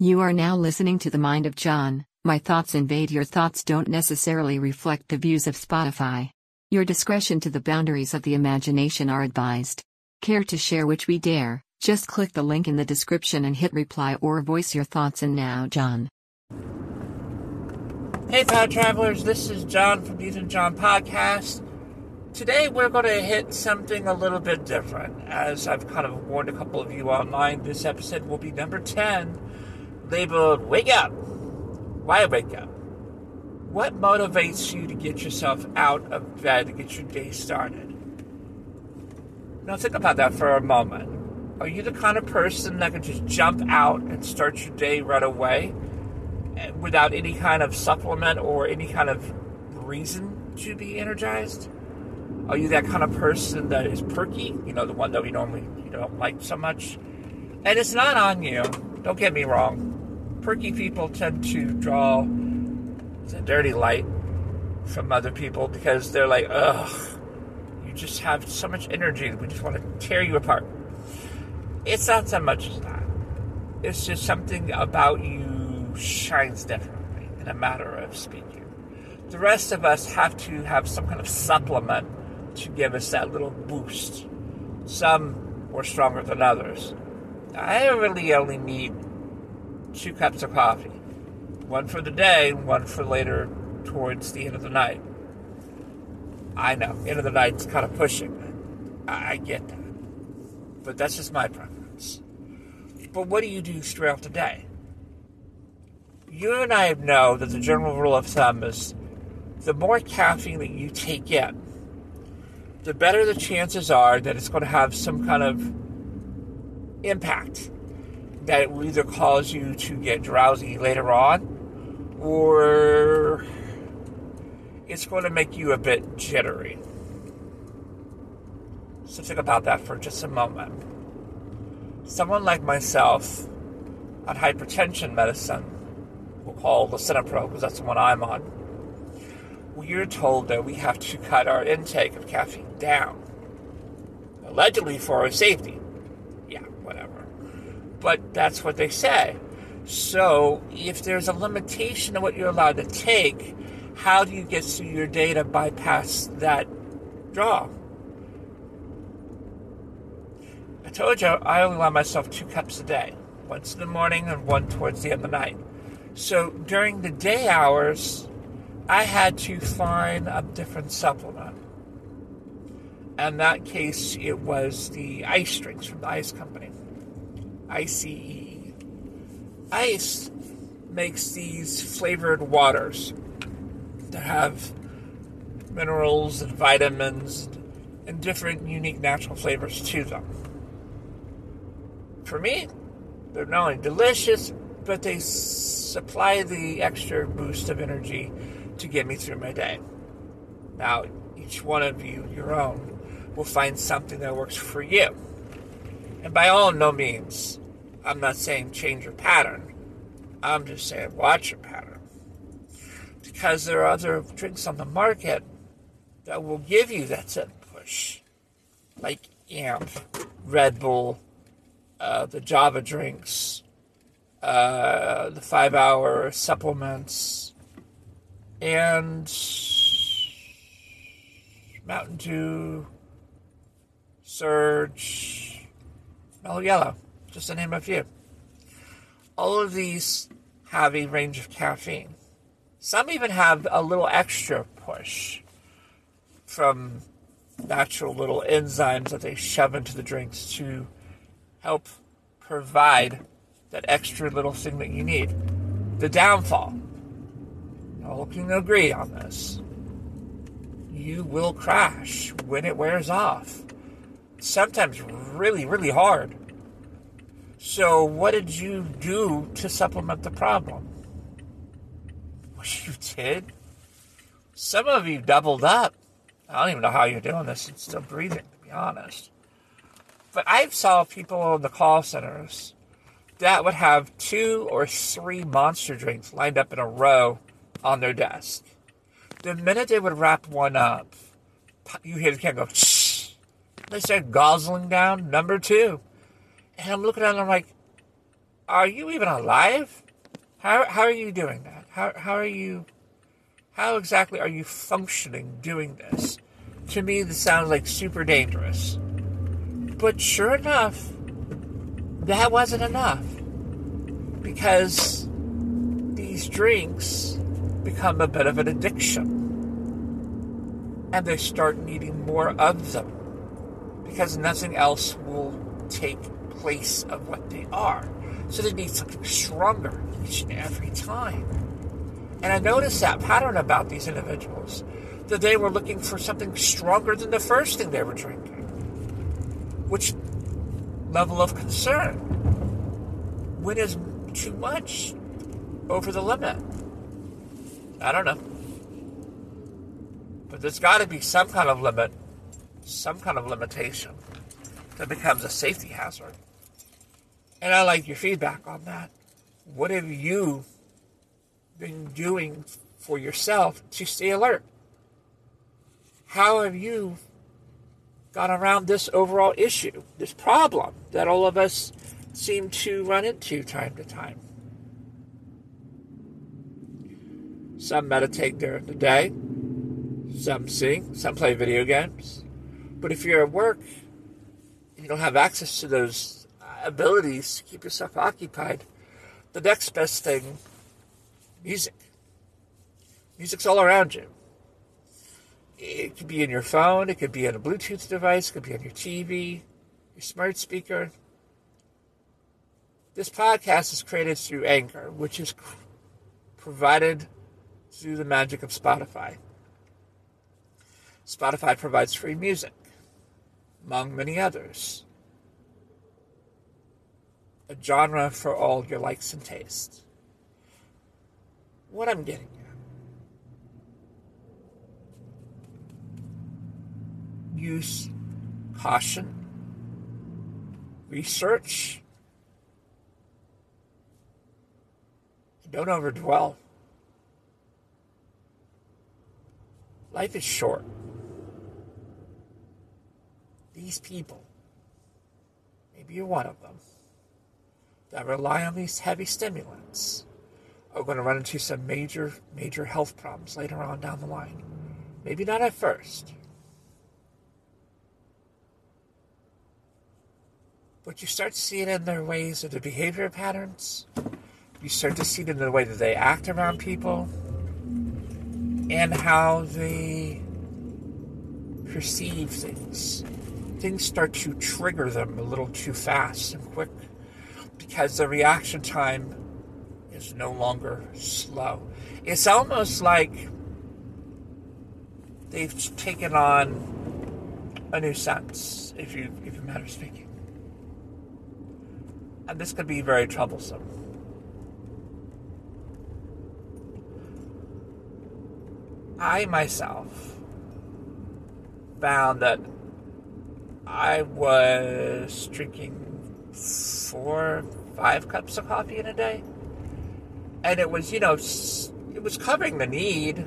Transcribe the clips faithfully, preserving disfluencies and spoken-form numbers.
You are now listening to The Mind of John. My thoughts invade your thoughts don't necessarily reflect the views of Spotify. Your discretion to the boundaries of the imagination are advised. Care to share which we dare? Just click the link in the description and hit reply or voice your thoughts in now, John. Hey thought travelers, this is John from Beauty and John Podcast. Today we're going to hit something a little bit different. As I've kind of warned a couple of you online, this episode will be number ten, labeled Wake Up. Why wake up? What motivates you to get yourself out of bed to get your day started? Now think about that for a moment. Are you the kind of person that can just jump out and start your day right away without any kind of supplement or any kind of reason to be energized? Are you that kind of person that is perky? You know, the one that we normally you don't like so much. And it's not on you. Don't get me wrong. Perky people tend to draw the dirty light from other people because they're like, ugh, you just have so much energy that we just want to tear you apart. It's not so much as that. It's just something about you shines differently in a matter of speaking. The rest of us have to have some kind of supplement to give us that little boost. Some were stronger than others. I really only need two cups of coffee. One for the day, one for later towards the end of the night. I know, end of the night's kind of pushing. I get that. But that's just my preference. But what do you do throughout the day? You and I know that the general rule of thumb is the more caffeine that you take in, the better the chances are that it's going to have some kind of impact, that it will either cause you to get drowsy later on, or it's going to make you a bit jittery. So think about that for just a moment. Someone like myself on hypertension medicine, we'll call the Cinopro because that's the one I'm on, we're told that we have to cut our intake of caffeine down, allegedly for our safety. Yeah, whatever. But that's what they say. So if there's a limitation to what you're allowed to take, how do you get through your day to bypass that draw? I told you I only allow myself two cups a day, once in the morning and one towards the end of the night. So during the day hours, I had to find a different supplement. In that case, it was the ICE drinks from the ICE company. I C E. ICE makes these flavored waters that have minerals and vitamins and different unique natural flavors to them. For me, they're not only delicious, but they supply the extra boost of energy to get me through my day. Now, each one of you, your own, will find something that works for you. And by all no means, I'm not saying change your pattern. I'm just saying watch your pattern. Because there are other drinks on the market that will give you that sudden push. Like Amp, Red Bull, uh, the Java drinks, uh, the five-hour supplements, and Mountain Dew, Surge, Mellow Yellow, just to name a few. All of these have a range of caffeine. Some even have a little extra push from natural little enzymes that they shove into the drinks to help provide that extra little thing that you need. The downfall. All can agree on this. You will crash when it wears off. Sometimes really, really hard. So what did you do to supplement the problem? What you did? Some of you doubled up. I don't even know how you're doing this and still breathing, to be honest. But I've saw people in the call centers that would have two or three monster drinks lined up in a row on their desk. The minute they would wrap one up, you hear the can go, shh. They start gozzling down number two. And I'm looking at them like, are you even alive? How how are you doing that? How how are you, how exactly are you functioning doing this? To me, this sounds like super dangerous. But sure enough, that wasn't enough. Because these drinks become a bit of an addiction. And they start needing more of them. Because nothing else will take place of what they are. So they need something stronger each and every time. And I noticed that pattern about these individuals. That they were looking for something stronger than the first thing they were drinking. Which level of concern? When is too much over the limit? I don't know. But there's got to be some kind of limit. Some kind of limitation. That becomes a safety hazard. And I like your feedback on that. What have you been doing for yourself to stay alert? How have you got around this overall issue, this problem that all of us seem to run into time to time? Some meditate during the day, some sing, some play video games. But if you're at work, you don't have access to those abilities to keep yourself occupied, the next best thing, music. Music's all around you. It could be in your phone, it could be on a Bluetooth device, it could be on your T V, your smart speaker. This podcast is created through Anchor, which is provided through the magic of Spotify. Spotify provides free music, among many others. A genre for all your likes and tastes. What I'm getting at. Use caution, research, and don't overdwell. Life is short. These people, maybe you're one of them, that rely on these heavy stimulants are going to run into some major, major health problems later on down the line. Maybe not at first. But you start to see it in their ways of their behavior patterns. You start to see it in the way that they act around people. And how they perceive things. Things start to trigger them a little too fast and quick. Because the reaction time is no longer slow. It's almost like they've taken on a new sense, if you, if you matter speaking. And this could be very troublesome. I myself found that I was drinking four, five cups of coffee in a day. And it was, you know, it was covering the need,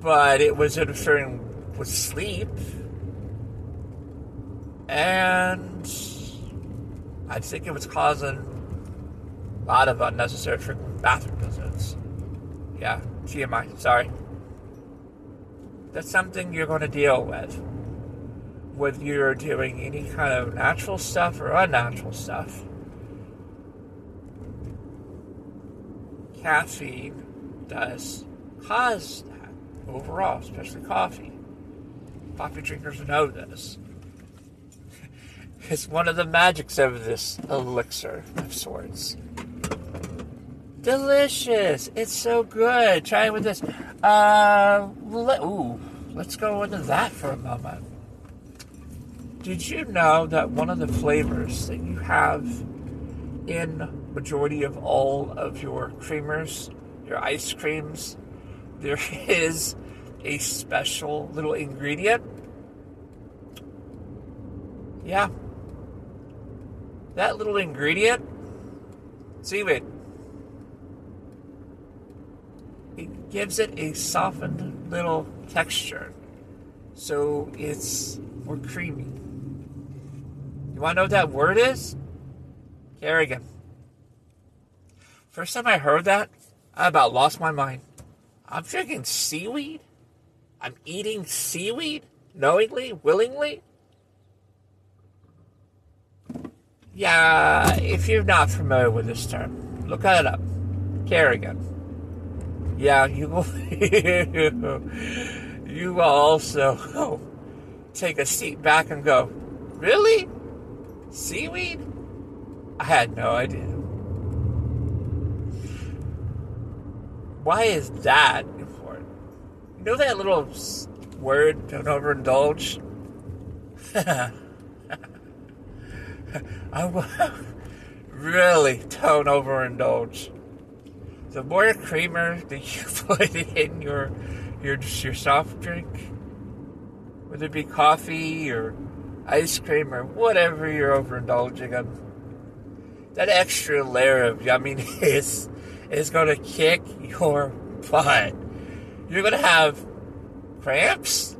but it was interfering with sleep. And I think it was causing a lot of unnecessary frequent bathroom visits. Yeah, T M I, sorry. That's something you're going to deal with. Whether you're doing any kind of natural stuff or unnatural stuff. Caffeine does cause that overall, especially coffee. Coffee drinkers know this. It's one of the magics of this elixir of sorts. Delicious. It's so good. Try it with this. Uh, let, ooh, let's go into that for a moment. Did you know that one of the flavors that you have in majority of all of your creamers, your ice creams, there is a special little ingredient? Yeah. That little ingredient, seaweed, it gives it a softened little texture, so it's more creamy. You want to know what that word is? Kerrigan. First time I heard that, I about lost my mind. I'm drinking seaweed? I'm eating seaweed? Knowingly? Willingly? Yeah, if you're not familiar with this term, look it up. Kerrigan. Yeah, you will... you will also oh, take a seat back and go, really? Seaweed? I had no idea. Why is that important? You know that little word, don't overindulge? I really don't overindulge. The more creamer that you put in your your your soft drink, whether it be coffee or ice cream or whatever you're overindulging on, that extra layer of yumminess is going to kick your butt. You're going to have cramps,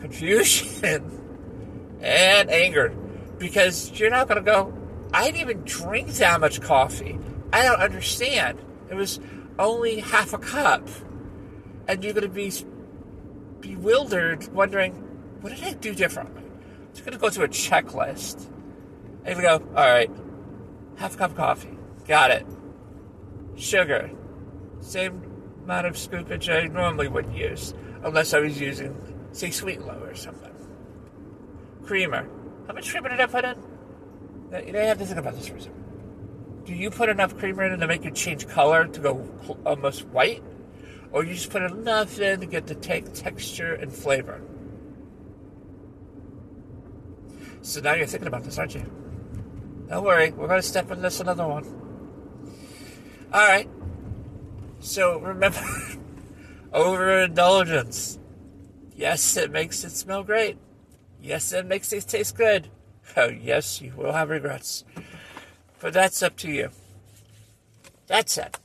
confusion, and anger. Because you're not going to go, I didn't even drink that much coffee. I don't understand. It was only half a cup. And you're going to be bewildered, wondering, what did I do differently? It's going to go through a checklist. And you go, all right, half a cup of coffee. Got it. Sugar. Same amount of scoopage I normally would use. Unless I was using, say, Sweet'n Low or something. Creamer. How much creamer did I put in? You have to think about this for a second. Do you put enough creamer in to make it change color to go almost white? Or you just put enough in to get the te- texture and flavor? So now you're thinking about this, aren't you? Don't worry. We're going to step in this another one. All right. So remember, overindulgence. Yes, it makes it smell great. Yes, it makes it taste good. Oh, yes, you will have regrets. But that's up to you. That's it.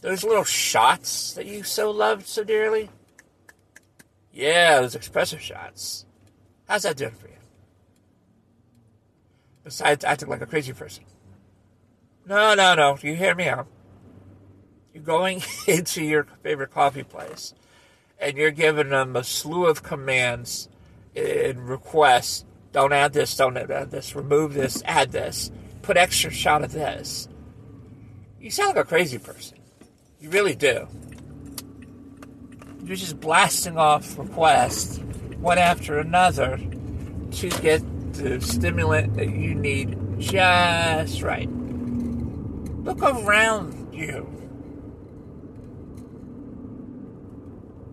Those little shots that you so loved so dearly. Yeah, those espresso shots. How's that doing for you? Besides acting like a crazy person. No, no, no. You hear me out. You're going into your favorite coffee place. And you're giving them a slew of commands and requests, don't add this, don't add this, remove this, add this, put extra shot of this. You sound like a crazy person. You really do. You're just blasting off requests, one after another, to get the stimulant that you need just right. Look around you.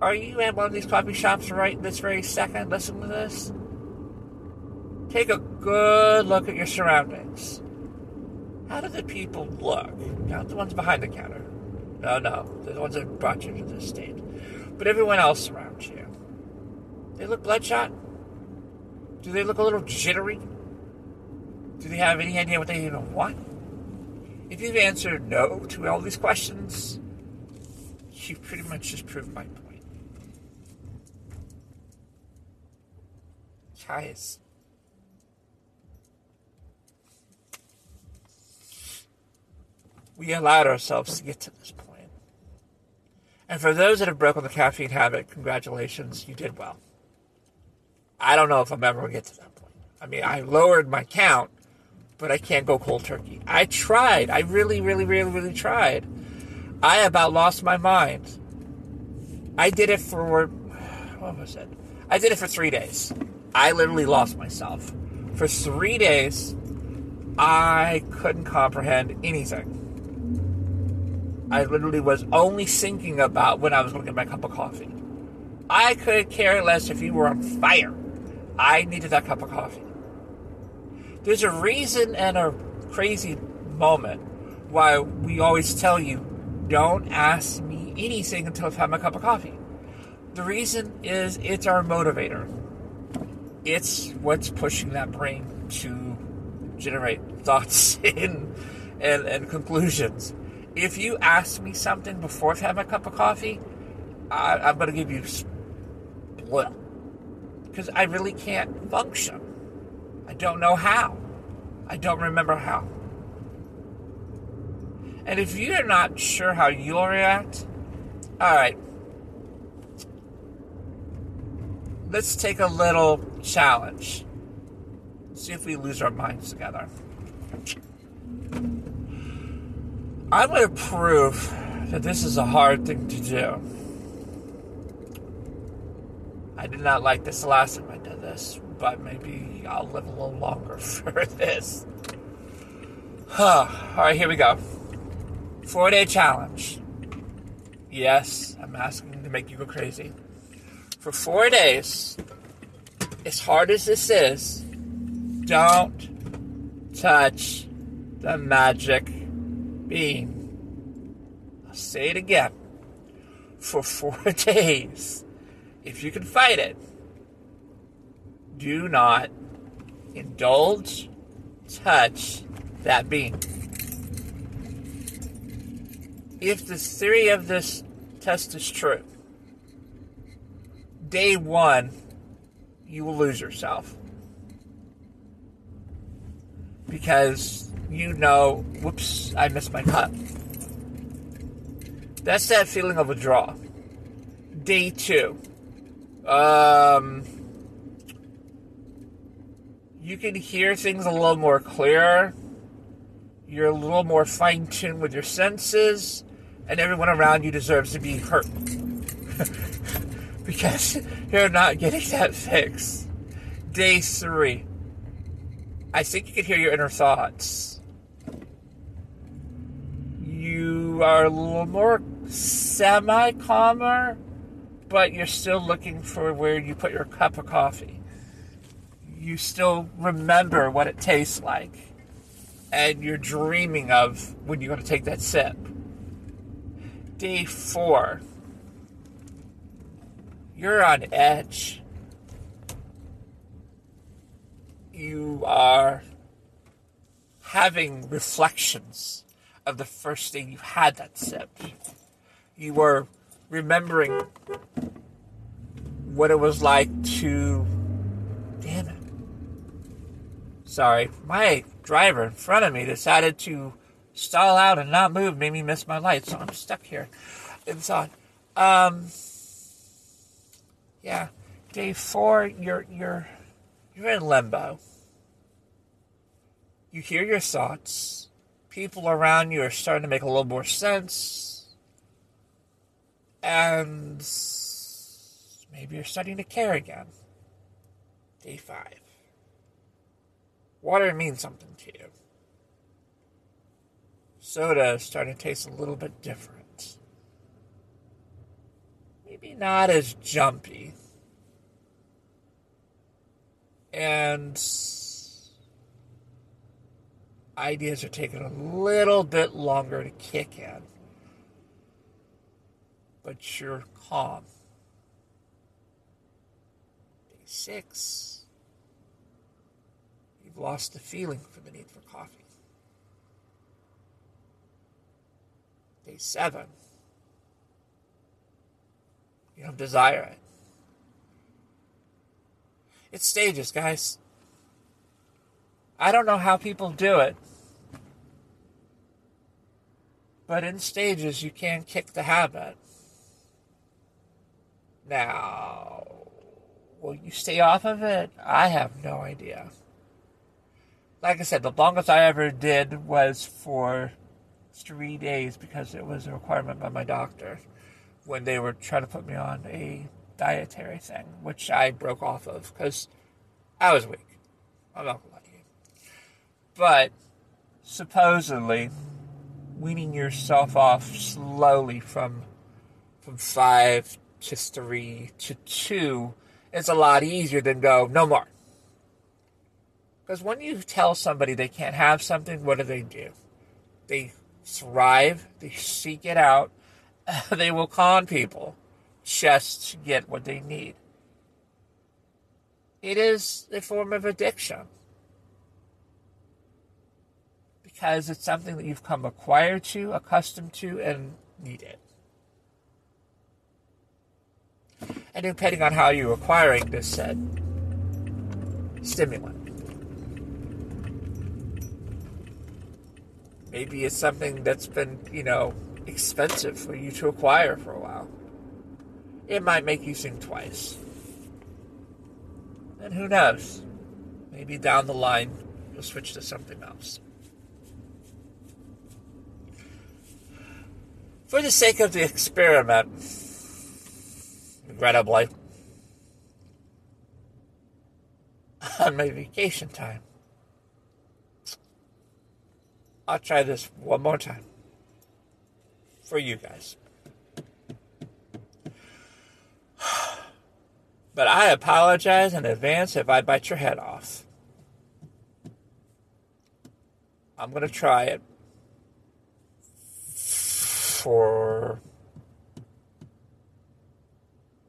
Are you at one of these coffee shops right this very second? Listen to this. Take a good look at your surroundings. How do the people look? Not the ones behind the counter. No, no. They're the ones that brought you to this state. But everyone else around you. They look bloodshot? Do they look a little jittery? Do they have any idea what they even want? If you've answered no to all these questions, you've pretty much just proved my point. Guys, we allowed ourselves to get to this point. And for those that have broken the caffeine habit, congratulations, you did well. I don't know if I'm ever going to get to that point. I mean, I lowered my count, but I can't go cold turkey. I tried. I really, really, really, really tried. I about lost my mind. I did it for, what was it? I did it for three days. I literally lost myself. For three days, I couldn't comprehend anything. I literally was only thinking about when I was going to get my cup of coffee. I could care less if you were on fire. I needed that cup of coffee. There's a reason and a crazy moment why we always tell you, don't ask me anything until I've had my cup of coffee. The reason is it's our motivator. It's what's pushing that brain to generate thoughts and, and and conclusions. If you ask me something before I've had my cup of coffee, I, I'm going to give you split. Because I really can't function. I don't know how. I don't remember how. And if you're not sure how you'll react, all right, let's take a little challenge. See if we lose our minds together. I'm going to prove that this is a hard thing to do. I did not like this last time I did this, but maybe I'll live a little longer for this. Huh. All right, here we go. Four-day challenge. Yes, I'm asking to make you go crazy. For four days, as hard as this is, don't touch the magic bean. I'll say it again. For four days, if you can fight it, do not indulge, touch that bean. If the theory of this test is true, day one, you will lose yourself. Because you know, whoops, I missed my cut. That's that feeling of a draw. Day two. Um, you can hear things a little more clearer. You're a little more fine-tuned with your senses, and everyone around you deserves to be hurt. Because you're not getting that fix. Day three. I think you can hear your inner thoughts. You are a little more semi-calmer, but you're still looking for where you put your cup of coffee. You still remember what it tastes like. And you're dreaming of when you're going to take that sip. Day four. You're on edge. You are having reflections of the first day you had that sip. You were remembering what it was like to... Damn it. Sorry, my driver in front of me decided to stall out and not move, made me miss my light, so I'm stuck here. It's on. Um... Yeah, day four, you're you're you're in limbo. You hear your thoughts. People around you are starting to make a little more sense. And maybe you're starting to care again. Day five. Water means something to you. Soda is starting to taste a little bit different. Maybe not as jumpy. And ideas are taking a little bit longer to kick in. But you're calm. Day six. You've lost the feeling for the need for coffee. Day seven. You don't desire it. It's stages, guys. I don't know how people do it. But in stages, you can kick the habit. Now, will you stay off of it? I have no idea. Like I said, the longest I ever did was for three days because it was a requirement by my doctor. When they were trying to put me on a dietary thing, which I broke off of because I was weak. I'm not going to lie to you. But supposedly, weaning yourself off slowly from from five to three to two is a lot easier than go, no more. Because when you tell somebody they can't have something, what do they do? They thrive, they seek it out. They will con people just to get what they need. It is a form of addiction. Because it's something that you've come acquired to, accustomed to, and needed. And depending on how you're acquiring this said stimulant. Maybe it's something that's been, you know, expensive for you to acquire for a while. It might make you sing twice. And who knows? Maybe down the line, you'll switch to something else. For the sake of the experiment, regrettably, on my vacation time, I'll try this one more time for you guys. But I apologize in advance if I bite your head off. I'm going to try it for,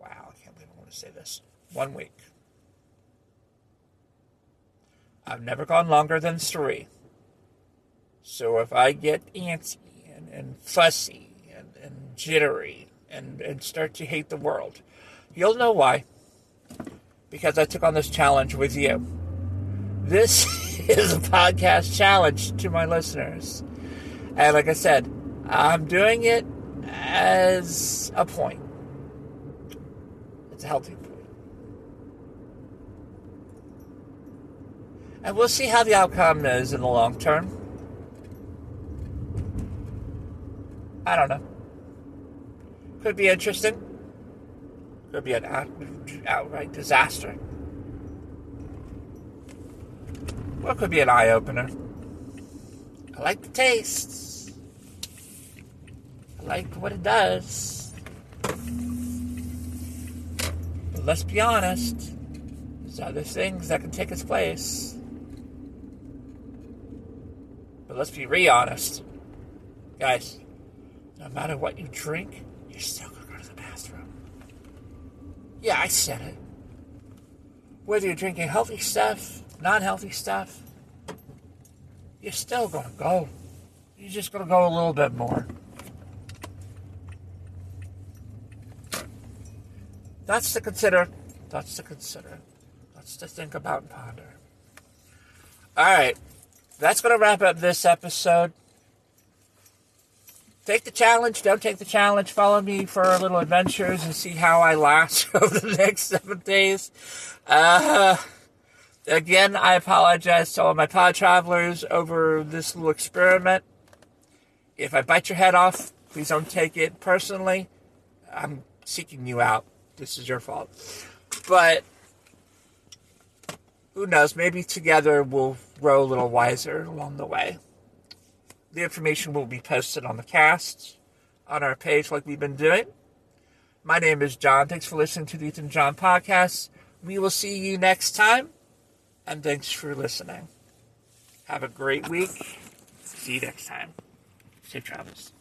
wow, I can't believe I want to say this, one week. I've never gone longer than three. So if I get antsy and, and fussy and, and jittery and, and start to hate the world, you'll know why. Because I took on this challenge with you. This is a podcast challenge to my listeners. And like I said, I'm doing it as a point. It's a healthy point. And we'll see how the outcome is in the long term. I don't know. Could be interesting. Could be an out, outright disaster. Or it could be an eye-opener. I like the tastes. I like what it does. But let's be honest. There's other things that can take its place. But let's be real honest. Guys, no matter what you drink, you're still going to go to the bathroom. Yeah, I said it. Whether you're drinking healthy stuff, non-healthy stuff, you're still going to go. You're just going to go a little bit more. That's to consider. That's to consider. That's to think about and ponder. All right. That's going to wrap up this episode. Take the challenge, don't take the challenge. Follow me for little adventures and see how I last over the next seven days. Uh, again, I apologize to all my pod travelers over this little experiment. If I bite your head off, please don't take it personally. I'm seeking you out. This is your fault. But who knows? Maybe together we'll grow a little wiser along the way. The information will be posted on the cast, on our page like we've been doing. My name is John. Thanks for listening to the Beauty and John Podcast. We will see you next time, and thanks for listening. Have a great week. See you next time. Safe travels.